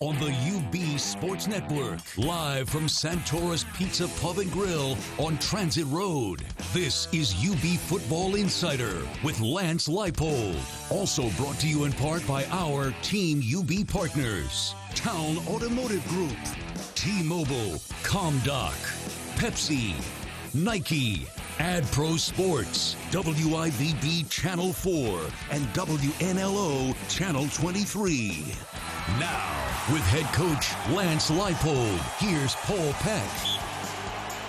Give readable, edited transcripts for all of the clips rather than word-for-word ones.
On the UB Sports Network, live from Santora's Pizza Pub and Grill on Transit Road, this is UB Football Insider with Lance Leipold. Also brought to you in part by our Team UB partners, Town Automotive Group, T-Mobile, ComDoc, Pepsi, Nike, AdPro Sports, WIVB Channel 4, and WNLO Channel 23. Now, with head coach Lance Leipold, here's Paul Peck.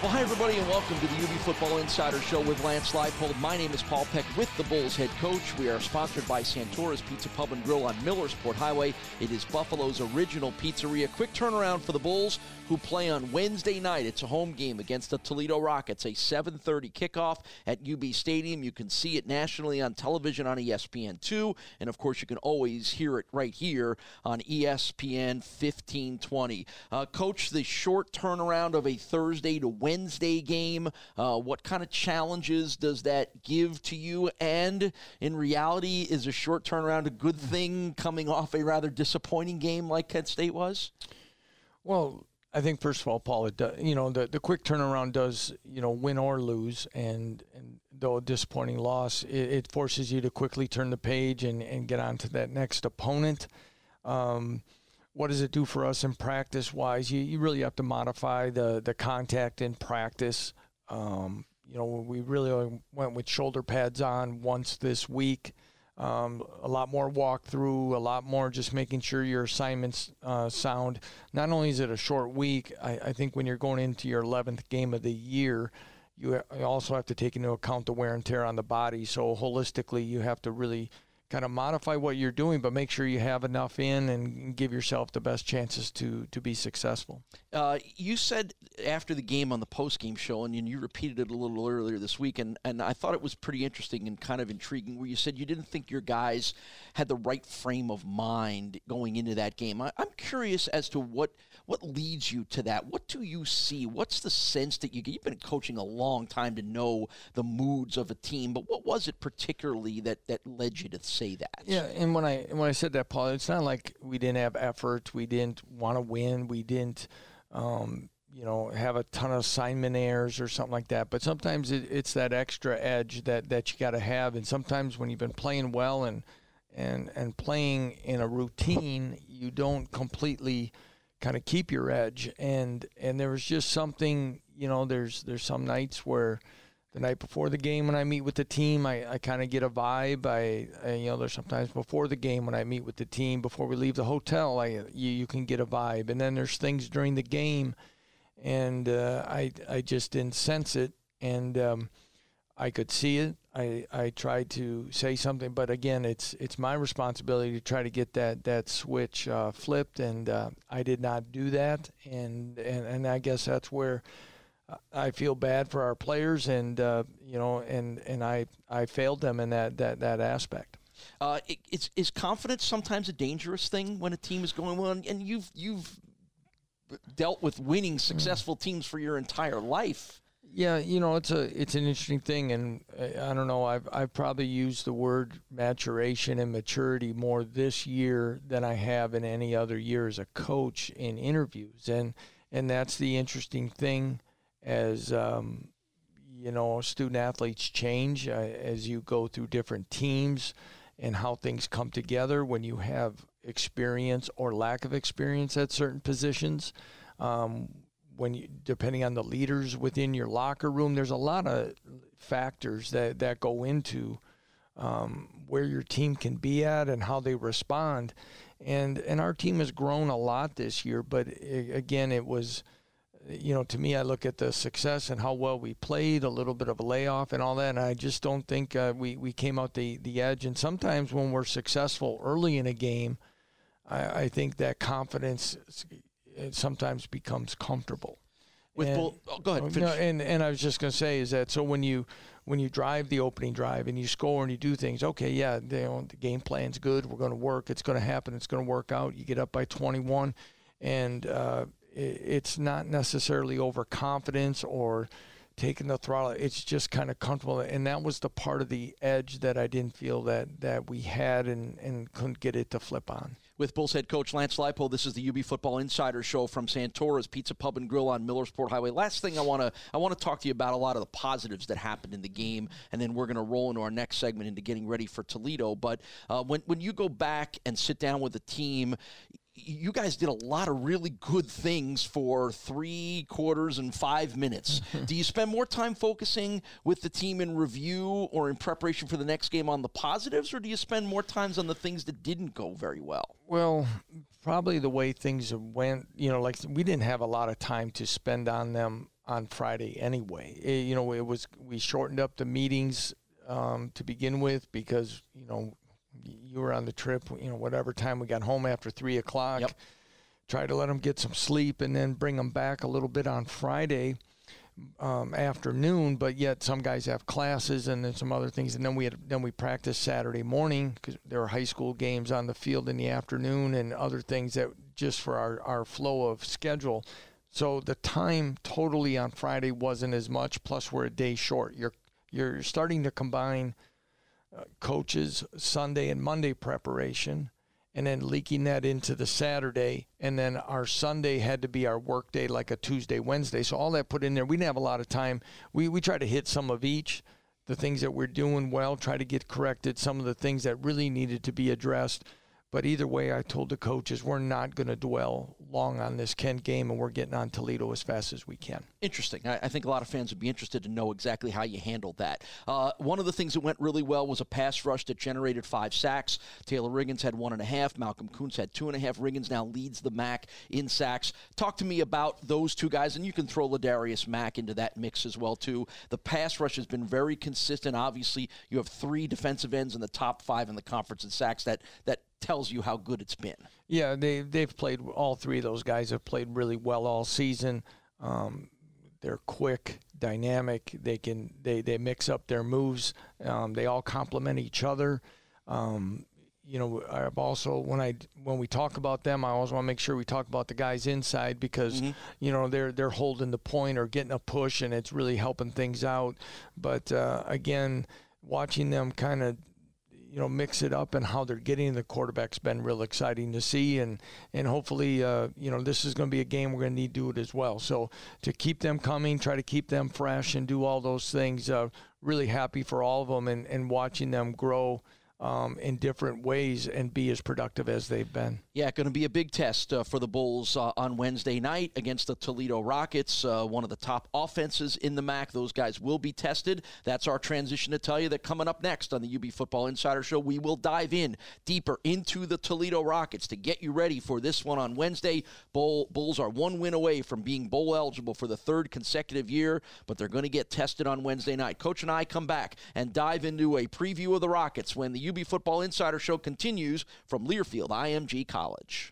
Well, hi, everybody, and welcome to the UB Football Insider Show with Lance Leipold. My name is Paul Peck with the Bulls head coach. We are sponsored by Santora's Pizza Pub and Grill on Millersport Highway. It is Buffalo's original pizzeria. Quick turnaround for the Bulls, who play on Wednesday night. It's a home game against the Toledo Rockets, a 7:30 kickoff at UB Stadium. You can see it nationally on television on ESPN2, and of course you can always hear it right here on ESPN 1520. Coach, the short turnaround of a Thursday to Wednesday game, what kind of challenges does that give to you? And in reality, is a short turnaround a good thing coming off a rather disappointing game like Kent State was? Well, I think, first of all, Paul, it does, you know, the quick turnaround does, you know, win or lose, and though a disappointing loss, it forces you to quickly turn the page and get on to that next opponent. What does it do for us in practice-wise? You really have to modify the contact in practice. You know, we really went with shoulder pads on once this week. A lot more walkthrough, a lot more just making sure your assignments sound. Not only is it a short week, I think when you're going into your 11th game of the year, you also have to take into account the wear and tear on the body. So holistically, you have to really kind of modify what you're doing, but make sure you have enough in and give yourself the best chances to be successful. You said after the game on the post-game show, and you repeated it a little earlier this week, and I thought it was pretty interesting and kind of intriguing, where you said you didn't think your guys had the right frame of mind going into that game. I'm curious as to what leads you to that. What do you see? What's the sense that you get? You've been coaching a long time to know the moods of a team, but what was it particularly that led you to say that? Yeah, and when I said that, Paul, it's not like we didn't have effort, we didn't want to win, we didn't, you know, have a ton of assignment errors or something like that. But sometimes it's that extra edge that you got to have, and sometimes when you've been playing well and playing in a routine, you don't completely kind of keep your edge, and there was just something, you know, there's some nights where the night before the game when I meet with the team, I kind of get a vibe. You know, there's sometimes before the game when I meet with the team, before we leave the hotel, you can get a vibe. And then there's things during the game, and I just didn't sense it, and I could see it. I tried to say something, but again, it's my responsibility to try to get that switch flipped, and I did not do that, and I guess that's where I feel bad for our players, and you know, and I failed them in that aspect. Is confidence sometimes a dangerous thing when a team is going well? And you've dealt with winning successful teams for your entire life. Yeah, you know, it's an interesting thing, and I don't know. I've probably used the word maturation and maturity more this year than I have in any other year as a coach in interviews, and that's the interesting thing. As you know, student athletes change as you go through different teams and how things come together when you have experience or lack of experience at certain positions. Depending on the leaders within your locker room, there's a lot of factors that go into where your team can be at and how they respond. And our team has grown a lot this year, but again, it was, you know, to me, I look at the success and how well we played, a little bit of a layoff and all that, and I just don't think we came out the edge. And sometimes when we're successful early in a game, I think that confidence sometimes becomes comfortable. Go ahead. You know, and I was just going to say is that, so when you drive the opening drive and you score and you do things, okay, yeah, the game plan's good, we're going to work, it's going to happen, it's going to work out. You get up by 21, and it's not necessarily overconfidence or taking the throttle. It's just kind of comfortable. And that was the part of the edge that I didn't feel that we had and couldn't get it to flip on. with Bulls head coach Lance Leipold. This is the UB Football Insider Show from Santora's Pizza Pub and Grill on Millersport Highway. Last thing I want to talk to you about a lot of the positives that happened in the game, and then we're going to roll into our next segment into getting ready for Toledo. But when you go back and sit down with the team, you guys did a lot of really good things for 3 quarters and 5 minutes. Do you spend more time focusing with the team in review or in preparation for the next game on the positives, or do you spend more time on the things that didn't go very well? Well, probably the way things went, you know, like we didn't have a lot of time to spend on them on Friday anyway. We shortened up the meetings to begin with because, you know, you were on the trip, you know, whatever time we got home after 3 o'clock. Yep. Try to let them get some sleep and then bring them back a little bit on Friday afternoon. But yet some guys have classes and then some other things. And then we practiced Saturday morning because there were high school games on the field in the afternoon and other things that just for our flow of schedule. So the time totally on Friday wasn't as much, plus we're a day short. You're starting to combine coaches Sunday and Monday preparation, and then leaking that into the Saturday, and then our Sunday had to be our work day like a Tuesday, Wednesday. So all that put in there, we didn't have a lot of time. We try to hit some of each, the things that we're doing well, try to get corrected, some of the things that really needed to be addressed. But either way, I told the coaches, we're not going to dwell long on this Kent game, and we're getting on Toledo as fast as we can. Interesting. I think a lot of fans would be interested to know exactly how you handled that. One of the things that went really well was a pass rush that generated 5 sacks. Taylor Riggins had 1.5. Malcolm Koonce had 2.5. Riggins now leads the MAC in sacks. Talk to me about those two guys, and you can throw Ladarius Mack into that mix as well, too. The pass rush has been very consistent. Obviously, you have 3 defensive ends in the top 5 in the conference in sacks. That tells you how good it's been. Yeah, they've played, all 3 of those guys have played really well all season. They're quick, dynamic. They mix up their moves. They all complement each other. You know, I've also when we talk about them, I always want to make sure we talk about the guys inside because you know they're holding the point or getting a push, and it's really helping things out. But again, watching them kind of, you know, mix it up and how they're getting the quarterback's been real exciting to see. And hopefully, you know, this is going to be a game we're going to need to do it as well. So to keep them coming, try to keep them fresh and do all those things, really happy for all of them and watching them grow in different ways and be as productive as they've been. Yeah, going to be a big test for the Bulls on Wednesday night against the Toledo Rockets, one of the top offenses in the MAC. Those guys will be tested. That's our transition to tell you that coming up next on the UB Football Insider Show, we will dive in deeper into the Toledo Rockets to get you ready for this one on Wednesday. Bulls are 1 win away from being bowl eligible for the 3rd consecutive year, but they're going to get tested on Wednesday night. Coach and I come back and dive into a preview of the Rockets when the UB Football Insider Show continues from Learfield IMG College.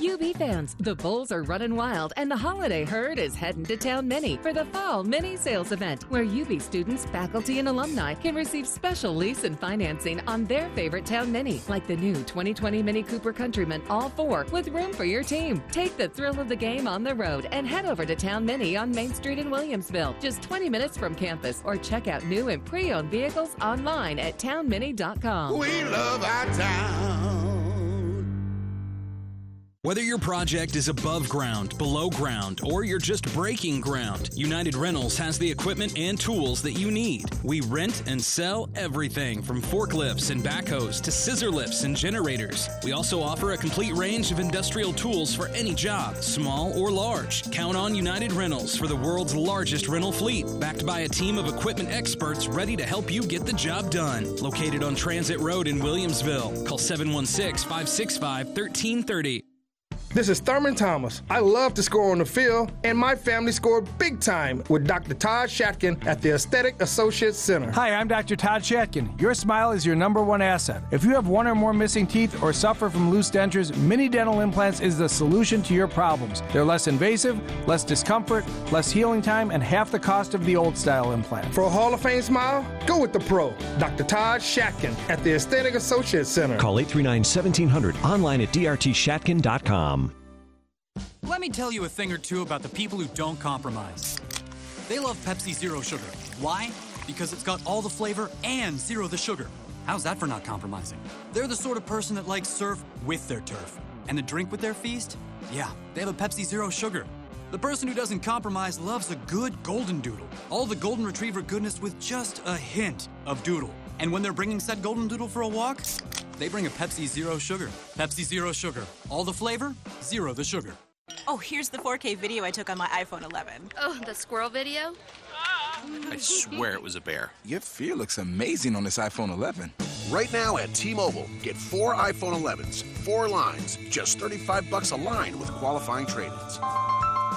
UB fans, the Bulls are running wild, and the holiday herd is heading to Town Mini for the Fall Mini Sales Event, where UB students, faculty, and alumni can receive special lease and financing on their favorite Town Mini, like the new 2020 Mini Cooper Countryman All 4 with room for your team. Take the thrill of the game on the road and head over to Town Mini on Main Street in Williamsville, just 20 minutes from campus, or check out new and pre-owned vehicles online at townmini.com. We love our town. Whether your project is above ground, below ground, or you're just breaking ground, United Rentals has the equipment and tools that you need. We rent and sell everything from forklifts and backhoes to scissor lifts and generators. We also offer a complete range of industrial tools for any job, small or large. Count on United Rentals for the world's largest rental fleet, backed by a team of equipment experts ready to help you get the job done. Located on Transit Road in Williamsville, call 716-565-1330. This is Thurman Thomas. I love to score on the field, and my family scored big time with Dr. Todd Shatkin at the Aesthetic Associates Center. Hi, I'm Dr. Todd Shatkin. Your smile is your number one asset. If you have one or more missing teeth or suffer from loose dentures, Mini Dental Implants is the solution to your problems. They're less invasive, less discomfort, less healing time, and half the cost of the old-style implant. For a Hall of Fame smile, go with the pro, Dr. Todd Shatkin at the Aesthetic Associates Center. Call 839-1700, online at drtshatkin.com. Let me tell you a thing or two about the people who don't compromise. They love Pepsi Zero Sugar. Why? Because it's got all the flavor and zero the sugar. How's that for not compromising? They're the sort of person that likes surf with their turf. And the drink with their feast? Yeah, they have a Pepsi Zero Sugar. The person who doesn't compromise loves a good golden doodle. All the golden retriever goodness with just a hint of doodle. And when they're bringing said golden doodle for a walk, they bring a Pepsi Zero Sugar. Pepsi Zero Sugar. All the flavor, zero the sugar. Oh, here's the 4K video I took on my iPhone 11. Oh, the squirrel video? I swear it was a bear. Your fear looks amazing on this iPhone 11. Right now at T-Mobile, get 4 iPhone 11s, 4 lines, just $35 a line with qualifying trade-ins.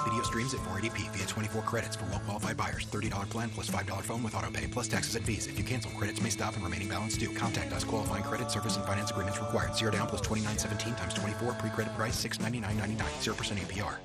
Video streams at 480p via 24 credits for well-qualified buyers. $30 plan plus $5 phone with auto pay plus taxes and fees. If you cancel, credits may stop and remaining balance due. Contact us. Qualifying credit, service, and finance agreements required. Zero down plus 2917 times 24. Pre-credit price $699.99. 0% APR.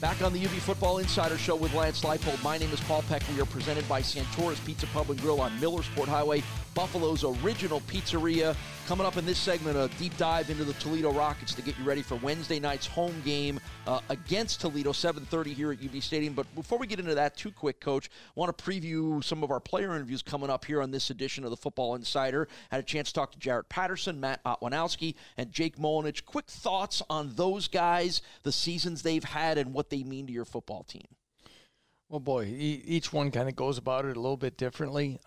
Back on the UB Football Insider Show with Lance Leipold. My name is Paul Peck. We are presented by Santora's Pizza Pub and Grill on Millersport Highway, Buffalo's original pizzeria. Coming up in this segment, a deep dive into the Toledo Rockets to get you ready for Wednesday night's home game against Toledo, 7:30 here at UB Stadium. But before we get into that too quick, Coach, I want to preview some of our player interviews coming up here on this edition of the Football Insider. Had a chance to talk to Jarrett Patterson, Matt Otwinowski, and Jake Molinich. Quick thoughts on those guys, the seasons they've had, and what they mean to your football team? Well, boy, each one kind of goes about it a little bit differently.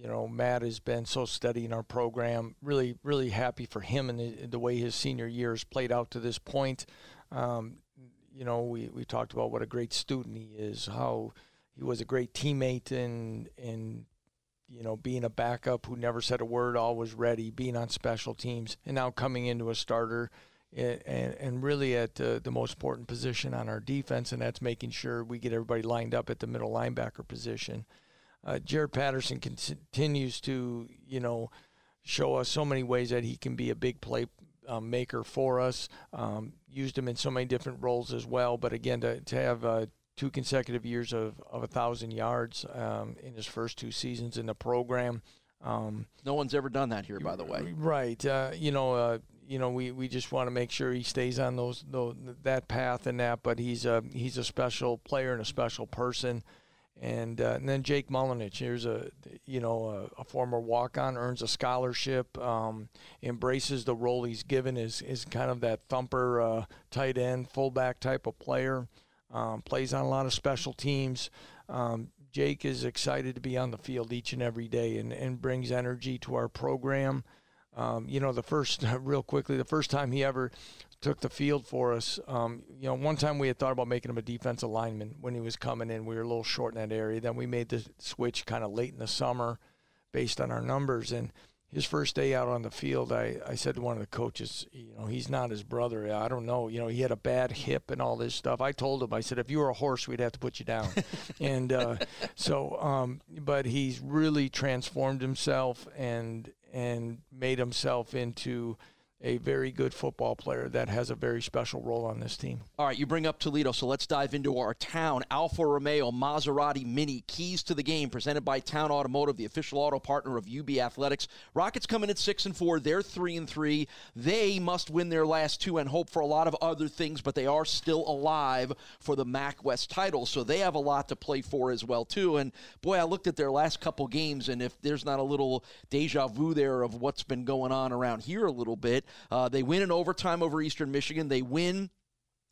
You know, Matt has been so steady in our program. Really, really happy for him and the way his senior years played out to this point. You know, we talked about what a great student he is, how he was a great teammate and you know, being a backup who never said a word, always ready, being on special teams, and now coming into a starter. And really at the most important position on our defense, and that's making sure we get everybody lined up at the middle linebacker position. Jarrett Patterson continues to, you know, show us so many ways that he can be a big play maker for us. Used him in so many different roles as well, but again, to have 2 consecutive years of 1,000 yards in his first 2 seasons in the program. No one's ever done that here, by the way. Right. You know, we just want to make sure he stays on that path and that. But he's a special player and a special person. And then Jake Molinich, here's a former walk-on, earns a scholarship, embraces the role he's given, is kind of that thumper, tight end, fullback type of player. Plays on a lot of special teams. Jake is excited to be on the field each and every day and brings energy to our program. You know, the first time he ever took the field for us, you know, one time we had thought about making him a defensive lineman when he was coming in. We were a little short in that area. Then we made the switch kind of late in the summer based on our numbers. And his first day out on the field, I said to one of the coaches, you know, he's not his brother. I don't know. You know, he had a bad hip and all this stuff. I told him, I said, if you were a horse, we'd have to put you down. But he's really transformed himself and made himself into a very good football player that has a very special role on this team. All right, you bring up Toledo, so let's dive into our town. Alfa Romeo Maserati Mini, keys to the game, presented by Town Automotive, the official auto partner of UB Athletics. Rockets come in at 6-4. They're 3-3. They must win their last 2 and hope for a lot of other things, but they are still alive for the MAC West title, so they have a lot to play for as well, too. And, boy, I looked at their last couple games, and if there's not a little deja vu there of what's been going on around here a little bit, they win in overtime over Eastern Michigan. They win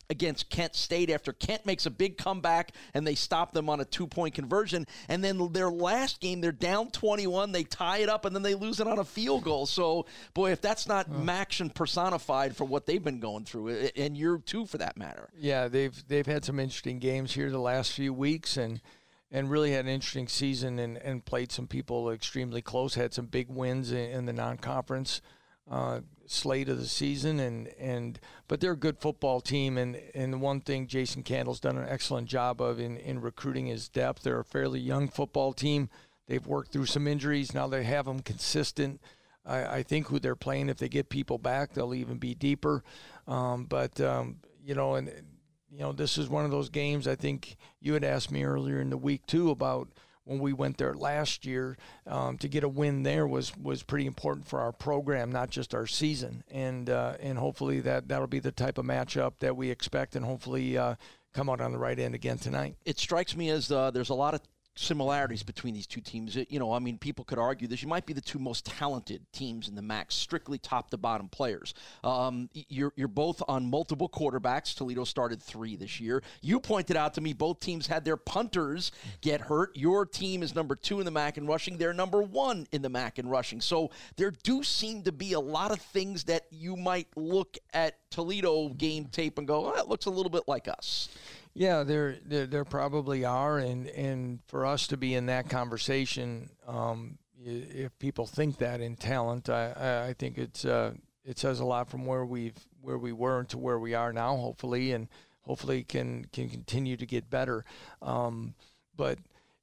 against Kent State after Kent makes a big comeback and they stop them on a 2-point conversion. And then their last game, they're down 21. They tie it up and then they lose it on a field goal. So, boy, if that's not Maction personified for what they've been going through, and you're too for that matter. Yeah, they've had some interesting games here the last few weeks and really had an interesting season and played some people extremely close, had some big wins in the non-conference. slate of the season, but they're a good football team, and the one thing Jason Candle's done an excellent job of in recruiting is depth. They're a fairly young football team. They've worked through some injuries. Now they have them consistent. I think who they're playing, if they get people back, they'll even be deeper. This is one of those games. I think you had asked me earlier in the week too about when we went there last year, to get a win there was pretty important for our program, not just our season. And hopefully that'll be the type of matchup that we expect, and hopefully come out on the right end again tonight. It strikes me as there's a lot of similarities between these two teams. People could argue this. You might be the two most talented teams in the MAC, strictly top to bottom players. You're both on multiple quarterbacks. Toledo started 3 this year. You pointed out to me both teams had their punters get hurt. Your team is number 2 in the MAC in rushing. They're number 1 in the MAC in rushing. So there do seem to be a lot of things that you might look at Toledo game tape and go, oh, that looks a little bit like us. Yeah, there probably are, and for us to be in that conversation, if people think that in talent, I think it says a lot from where we were to where we are now, hopefully, and hopefully can continue to get better. It'll be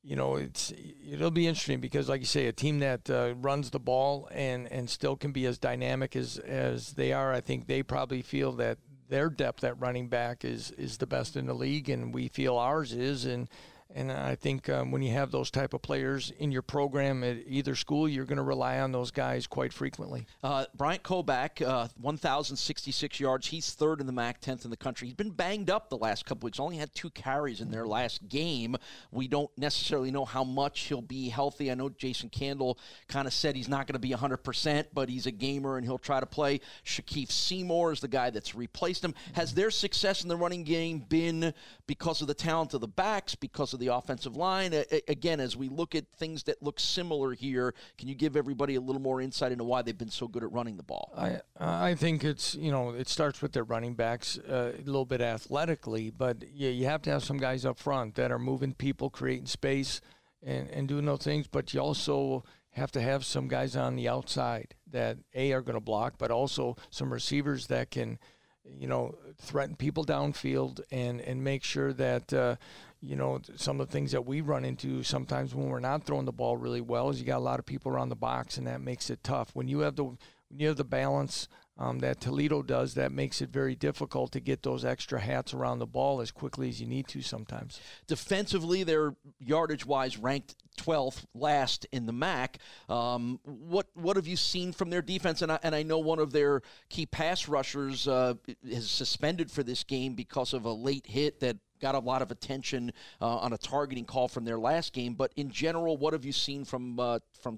interesting because, like you say, a team that runs the ball and still can be as dynamic as they are, I think they probably feel that their depth at running back is the best in the league, and we feel ours is. And I think when you have those type of players in your program at either school, you're going to rely on those guys quite frequently. Bryant Kobach, 1,066 yards. He's 3rd in the MAC, 10th in the country. He's been banged up the last couple weeks, only had 2 carries in their last game. We don't necessarily know how much he'll be healthy. I know Jason Candle kind of said he's not going to be 100%, but he's a gamer and he'll try to play. Shaquif Seymour is the guy that's replaced him. Has their success in the running game been because of the talent of the backs, because of the offensive line? Again, as we look at things that look similar here, can you give everybody a little more insight into why they've been so good at running the ball? I think it's, it starts with their running backs a little bit athletically, but yeah, you have to have some guys up front that are moving people, creating space, and doing those things, but you also have to have some guys on the outside that, A, are going to block, but also some receivers that can, threaten people downfield and make sure that, some of the things that we run into sometimes when we're not throwing the ball really well is you got a lot of people around the box, and that makes it tough. When you have the balance that Toledo does, that makes it very difficult to get those extra hats around the ball as quickly as you need to sometimes. Defensively, they're yardage-wise ranked 12th last in the MAC. What have you seen from their defense? And I know one of their key pass rushers is suspended for this game because of a late hit that got a lot of attention on a targeting call from their last game. But in general, what have you seen from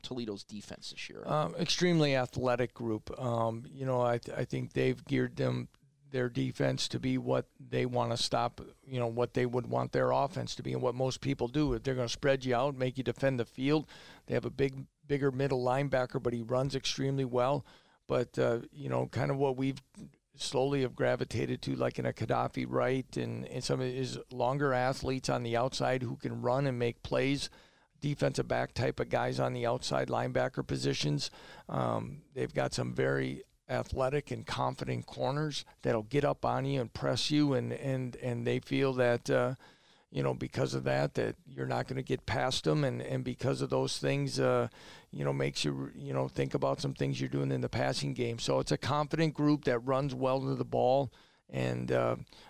Toledo's defense this year? Extremely athletic group. I think they've geared their defense to be what they want to stop, what they would want their offense to be, and what most people do. If they're going to spread you out, make you defend the field, they have a bigger middle linebacker, but he runs extremely well. But, kind of what we've slowly have gravitated to, like in a Kadhafi Wright and some of his longer athletes on the outside who can run and make plays, defensive back type of guys on the outside linebacker positions. They've got some very athletic and confident corners that'll get up on you and press you, and they feel that, because of that you're not going to get past them, and because of those things, makes you, think about some things you're doing in the passing game. So it's a confident group that runs well to the ball. And,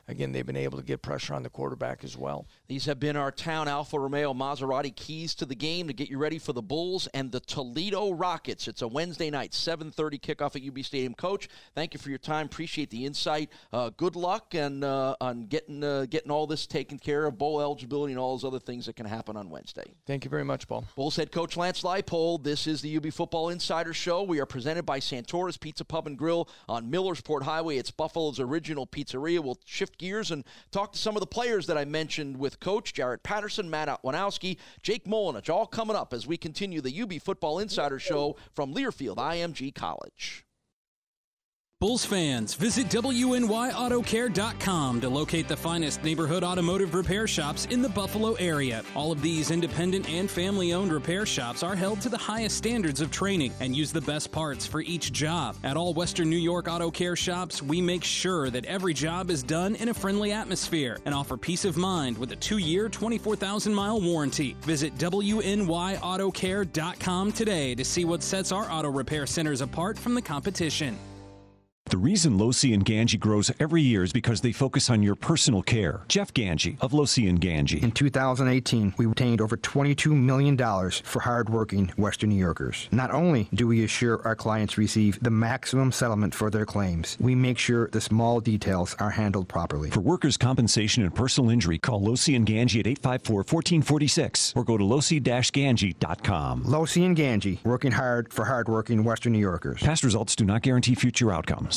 again, they've been able to get pressure on the quarterback as well. These have been our Town Alfa Romeo Maserati keys to the game to get you ready for the Bulls and the Toledo Rockets. It's a Wednesday night, 7:30 kickoff at UB Stadium. Coach, thank you for your time. Appreciate the insight. Good luck on getting all this taken care of, bowl eligibility and all those other things that can happen on Wednesday. Thank you very much, Paul. Bulls head coach Lance Leipold. This is the UB Football Insider Show. We are presented by Santora's Pizza Pub and Grill on Millersport Highway. It's Buffalo's original pizzeria. We'll shift gears and talk to some of the players that I mentioned with Coach Jarrett Patterson, Matt Otwinowski, Jake Molinich, all coming up as we continue the UB Football Insider Show from Learfield IMG College. Bulls fans, visit WNYAutoCare.com to locate the finest neighborhood automotive repair shops in the Buffalo area. All of these independent and family-owned repair shops are held to the highest standards of training and use the best parts for each job. At all Western New York Auto Care shops, we make sure that every job is done in a friendly atmosphere and offer peace of mind with a 2-year, 24,000-mile warranty. Visit WNYAutoCare.com today to see what sets our auto repair centers apart from the competition. The reason Losee & Ganji grows every year is because they focus on your personal care. Jeff Ganji of Losee & Ganji. In 2018, we obtained over $22 million for hardworking Western New Yorkers. Not only do we assure our clients receive the maximum settlement for their claims, we make sure the small details are handled properly. For workers' compensation and personal injury, call Losee & Ganji at 854-1446 or go to losee-ganji.com. Losee & Ganji, working hard for hardworking Western New Yorkers. Past results do not guarantee future outcomes.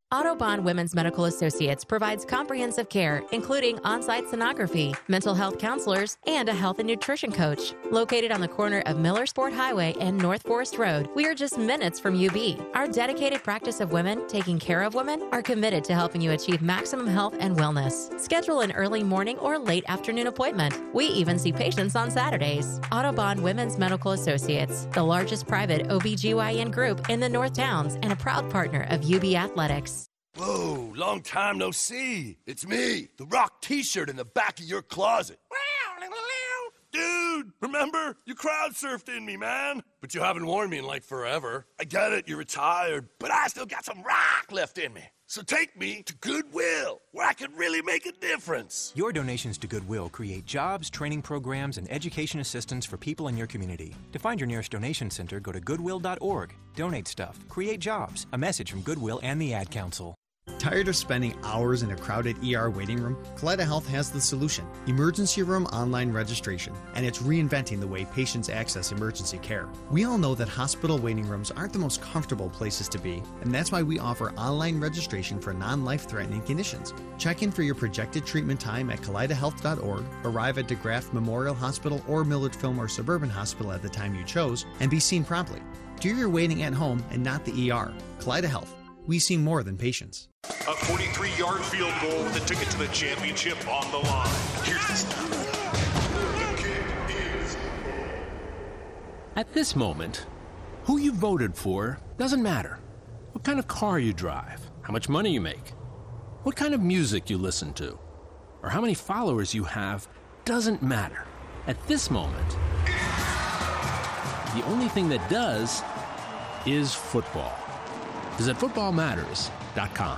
Autobahn Women's Medical Associates provides comprehensive care, including on-site sonography, mental health counselors, and a health and nutrition coach. Located on the corner of Millersport Highway and North Forest Road, we are just minutes from UB. Our dedicated practice of women taking care of women are committed to helping you achieve maximum health and wellness. Schedule an early morning or late afternoon appointment. We even see patients on Saturdays. Autobahn Women's Medical Associates, the largest private OBGYN group in the North Downs and a proud partner of UB Athletics. Whoa, long time no see. It's me, the rock t-shirt in the back of your closet. Dude, remember? You crowd surfed in me, man. But you haven't worn me in like forever. I get it, you're retired, but I still got some rock left in me. So take me to Goodwill, where I can really make a difference. Your donations to Goodwill create jobs, training programs, and education assistance for people in your community. To find your nearest donation center, go to goodwill.org. Donate stuff, create jobs. A message from Goodwill and the Ad Council. Tired of spending hours in a crowded ER waiting room? Kaleida Health has the solution. Emergency room online registration. And it's reinventing the way patients access emergency care. We all know that hospital waiting rooms aren't the most comfortable places to be, and that's why we offer online registration for non-life-threatening conditions. Check in for your projected treatment time at kaleidahealth.org, arrive at DeGraff Memorial Hospital or Millard Fillmore Suburban Hospital at the time you chose, and be seen promptly. Do your waiting at home and not the ER. Kaleida Health. We see more than patients. A 43-yard field goal that took it to the championship on the line. Here's the stop. At this moment, who you voted for doesn't matter. What kind of car you drive, how much money you make, what kind of music you listen to, or how many followers you have doesn't matter. At this moment, the only thing that does is football. Visit footballmatters.com.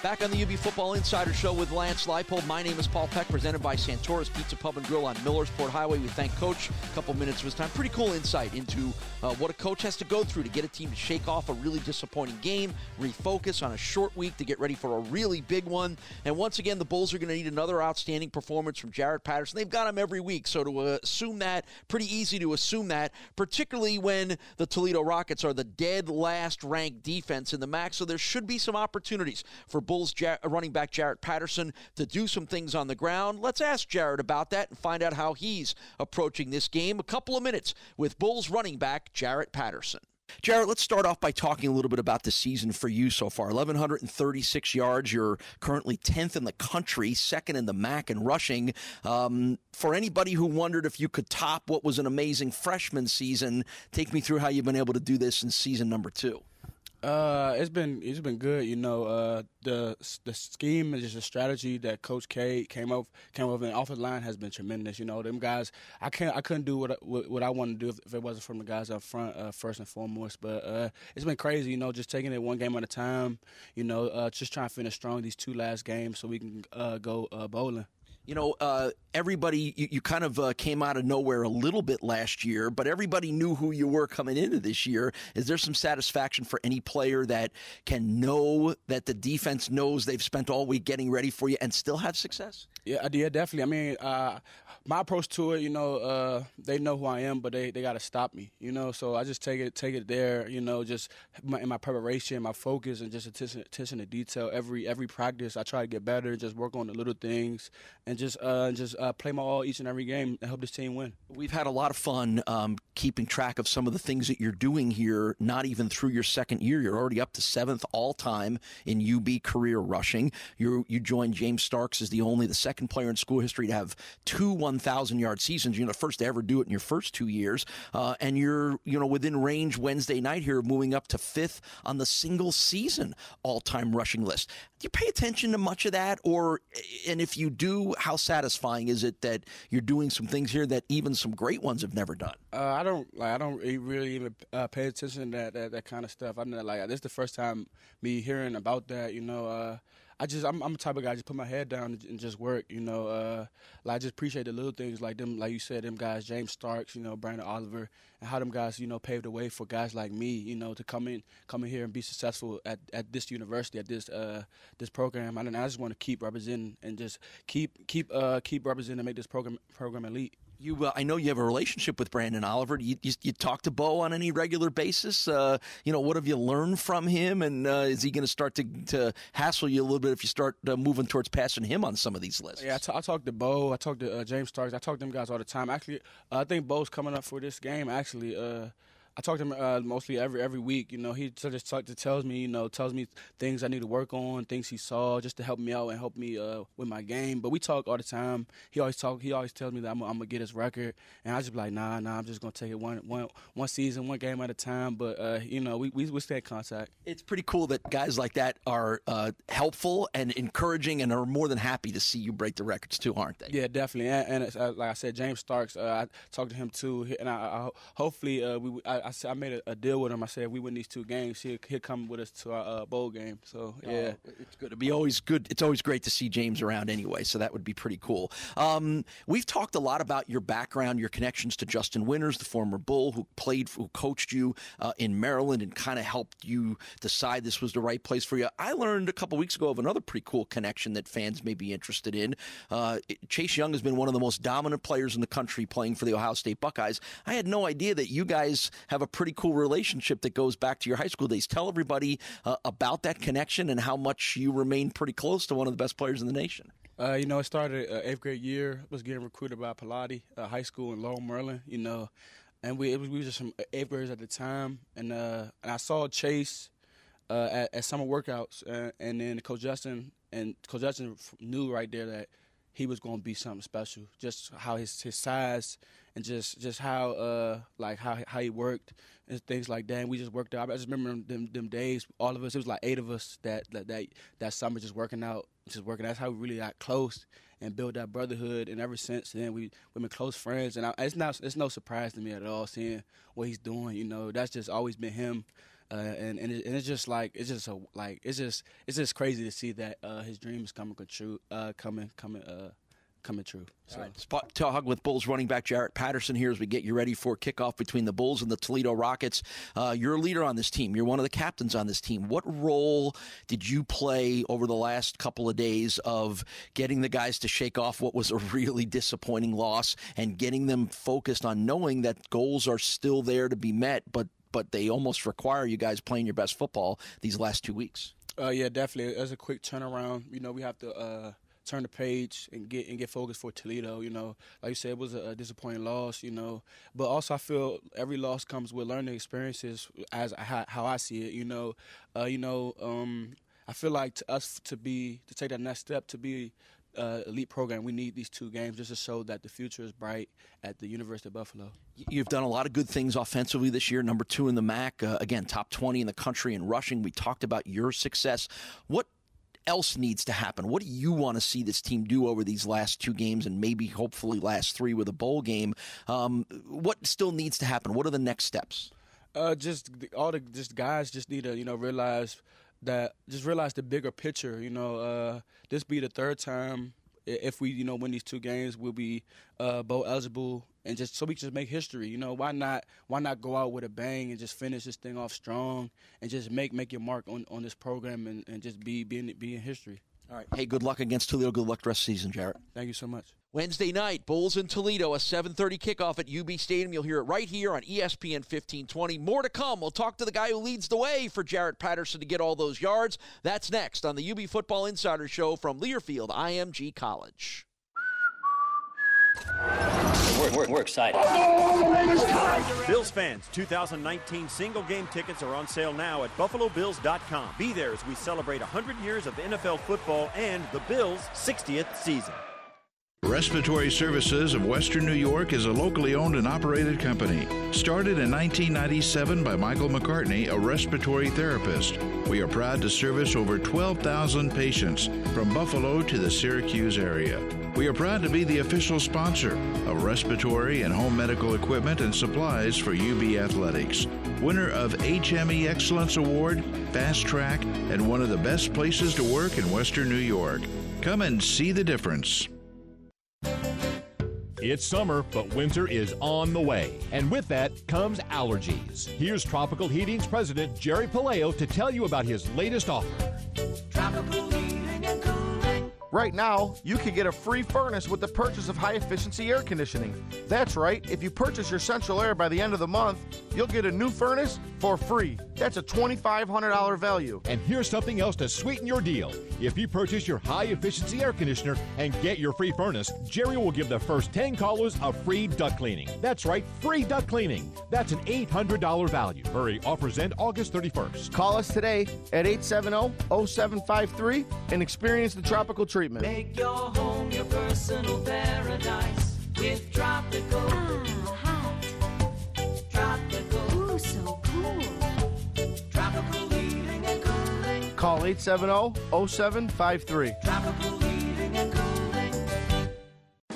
Back on the UB Football Insider Show with Lance Leipold. My name is Paul Peck, presented by Santora's Pizza Pub and Grill on Millersport Highway. We thank Coach. A couple minutes of his time. Pretty cool insight into what a coach has to go through to get a team to shake off a really disappointing game, refocus on a short week to get ready for a really big one. And once again, the Bulls are going to need another outstanding performance from Jarrett Patterson. They've got him every week, so to assume that, pretty easy to assume that, particularly when the Toledo Rockets are the dead last ranked defense in the MAC. So there should be some opportunities for Bulls running back Jarrett Patterson to do some things on the ground. Let's ask Jarrett about that and find out how he's approaching this game. A couple of minutes with Bulls running back Jarrett Patterson. Jarrett, let's start off by talking a little bit about the season for you so far. 1,136 yards. You're currently 10th in the country, second in the MAC in rushing. For anybody who wondered if you could top what was an amazing freshman season, take me through how you've been able to do this in season number two. It's been good, you know. The scheme and just the strategy that Coach K came up, and offensive line has been tremendous. You know, them guys, I couldn't do what I wanted to do if it wasn't from the guys up front first and foremost. But it's been crazy, you know, just taking it one game at a time. You know, just trying to finish strong these two last games so we can go bowling. You know, everybody, you kind of came out of nowhere a little bit last year, but everybody knew who you were coming into this year. Is there some satisfaction for any player that can know that the defense knows they've spent all week getting ready for you and still have success? Yeah, definitely. I mean, my approach to it, you know, they know who I am, but they got to stop me, you know. So I just take it there, you know, just in my preparation, my focus, and just attention to detail. Every practice, I try to get better, just work on the little things, and just play my all each and every game and help this team win. We've had a lot of fun keeping track of some of the things that you're doing here, not even through your second year. You're already up to seventh all-time in UB career rushing. You joined James Starks as the second player in school history to have two 1,000-yard seasons. You're the first to ever do it in your first 2 years. And you're, within range Wednesday night here, moving up to fifth on the single-season all-time rushing list. Do you pay attention to much of that? And if you do, how satisfying is it that you're doing some things here that even some great ones have never done? I don't really even pay attention to that kind of stuff. I'm not this is the first time me hearing about that. I'm the type of guy, just put my head down and just work. I just appreciate the little things like them, like you said, them guys, James Starks, Brandon Oliver, and how them guys, paved the way for guys like me, to come in here and be successful at this university, at this program. And I just want to keep representing and just keep representing and make this program elite. I know you have a relationship with Brandon Oliver. You talk to Bo on any regular basis. What have you learned from him? And is he going to start to hassle you a little bit if you start moving towards passing him on some of these lists? Yeah, I talk to Bo. I talk to James Starks. I talk to them guys all the time. Actually, I think Bo's coming up for this game, actually. I talk to him mostly every week. He just tells me things I need to work on, things he saw, just to help me out and help me with my game. But we talk all the time. He always tells me that I'm gonna get his record, and I just be like, nah. I'm just gonna take it one season, one game at a time. But we stay in contact. It's pretty cool that guys like that are helpful and encouraging, and are more than happy to see you break the records too, aren't they? Yeah, definitely. And like I said, James Starks, I talked to him too, and I hopefully we. I made a deal with him. I said if we win these two games, he'll come with us to our bowl game. So yeah, it's good. It'd be always good. It's always great to see James around anyway. So that would be pretty cool. We've talked a lot about your background, your connections to Justin Winters, the former Bull who coached you in Maryland and kind of helped you decide this was the right place for you. I learned a couple weeks ago of another pretty cool connection that fans may be interested in. Chase Young has been one of the most dominant players in the country playing for the Ohio State Buckeyes. I had no idea that you guys have a pretty cool relationship that goes back to your high school days. Tell everybody about that connection and how much you remain pretty close to one of the best players in the nation. It started eighth grade year. I was getting recruited by Pilate High School in Lowell, Maryland, and we were just some eighth graders at the time. And I saw Chase at summer workouts, and then Coach Justin knew right there that he was going to be something special. Just how his size and just how how he worked and things like that. And we just worked out. I just remember them days. All of us, it was like 8 of us that summer just working out, just working. That's how we really got close and built that brotherhood. And ever since then, we've been close friends. And it's no surprise to me at all seeing what he's doing. That's just always been him. And it's just crazy to see that his dream is coming true. So. All right. Spot talk with Bulls running back Jarrett Patterson here as we get you ready for kickoff between the Bulls and the Toledo Rockets. You're a leader on this team. You're one of the captains on this team. What role did you play over the last couple of days of getting the guys to shake off what was a really disappointing loss and getting them focused on knowing that goals are still there to be met, but they almost require you guys playing your best football these last 2 weeks? Yeah, definitely. It was a quick turnaround. We have to turn the page and get focused for Toledo. Like you said, it was a disappointing loss. But also I feel every loss comes with learning experiences, as how I see it. I feel like to take that next step to be elite program, we need these 2 games just to show that the future is bright at the University of Buffalo. You've done a lot of good things offensively this year, number 2 in the MAC, again, top 20 in the country in rushing. We talked about your success. What else needs to happen? What do you want to see this team do over these last 2 games and maybe hopefully last 3 with a bowl game? What still needs to happen? What are the next steps? Guys just need to, realize the bigger picture. This be the 3rd time if we, win these 2 games, we'll be bowl eligible, and just so we can just make history. Why not go out with a bang and just finish this thing off strong and just make your mark on this program and just be in history. All right. Hey, good luck against Toledo. Good luck the rest of the season, Jarrett. Thank you so much. Wednesday night, Bulls in Toledo, a 7:30 kickoff at UB Stadium. You'll hear it right here on ESPN 1520. More to come. We'll talk to the guy who leads the way for Jarrett Patterson to get all those yards. That's next on the UB Football Insider Show from Learfield IMG College. We're excited. Bills fans, 2019 single-game tickets are on sale now at BuffaloBills.com. Be there as we celebrate 100 years of NFL football and the Bills' 60th season. Respiratory Services of Western New York is a locally owned and operated company. Started in 1997 by Michael McCartney, a respiratory therapist. We are proud to service over 12,000 patients from Buffalo to the Syracuse area. We are proud to be the official sponsor of respiratory and home medical equipment and supplies for UB Athletics. Winner of HME Excellence Award, Fast Track, and one of the best places to work in Western New York. Come and see the difference. It's summer, but winter is on the way. And with that comes allergies. Here's Tropical Heating's president, Jerry Pelayo, to tell you about his latest offer. Tropical Heating and Cooling. Right now, you can get a free furnace with the purchase of high-efficiency air conditioning. That's right. If you purchase your central air by the end of the month, you'll get a new furnace for free. That's a $2,500 value. And here's something else to sweeten your deal. If you purchase your high-efficiency air conditioner and get your free furnace, Jerry will give the first 10 callers a free duct cleaning. That's right, free duct cleaning. That's an $800 value. Hurry, offers end August 31st. Call us today at 870-0753 and experience the tropical treatment. Make your home your personal paradise with Tropical. Call 870-0753. Tropical Heating and Cooling.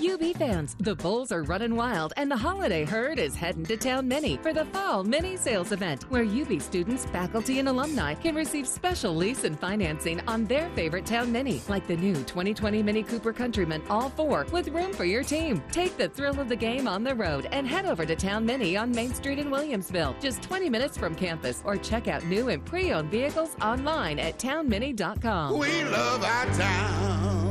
UB fans, the Bulls are running wild, and the holiday herd is heading to Town Mini for the Fall Mini Sales Event, where UB students, faculty, and alumni can receive special lease and financing on their favorite Town Mini, like the new 2020 Mini Cooper Countryman All 4 with room for your team. Take the thrill of the game on the road and head over to Town Mini on Main Street in Williamsville, just 20 minutes from campus, or check out new and pre-owned vehicles online at townmini.com. We love our town.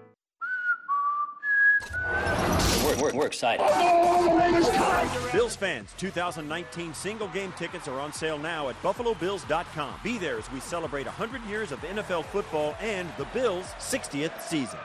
We're excited. Bills fans, 2019 single-game tickets are on sale now at BuffaloBills.com. Be there as we celebrate 100 years of NFL football and the Bills' 60th season.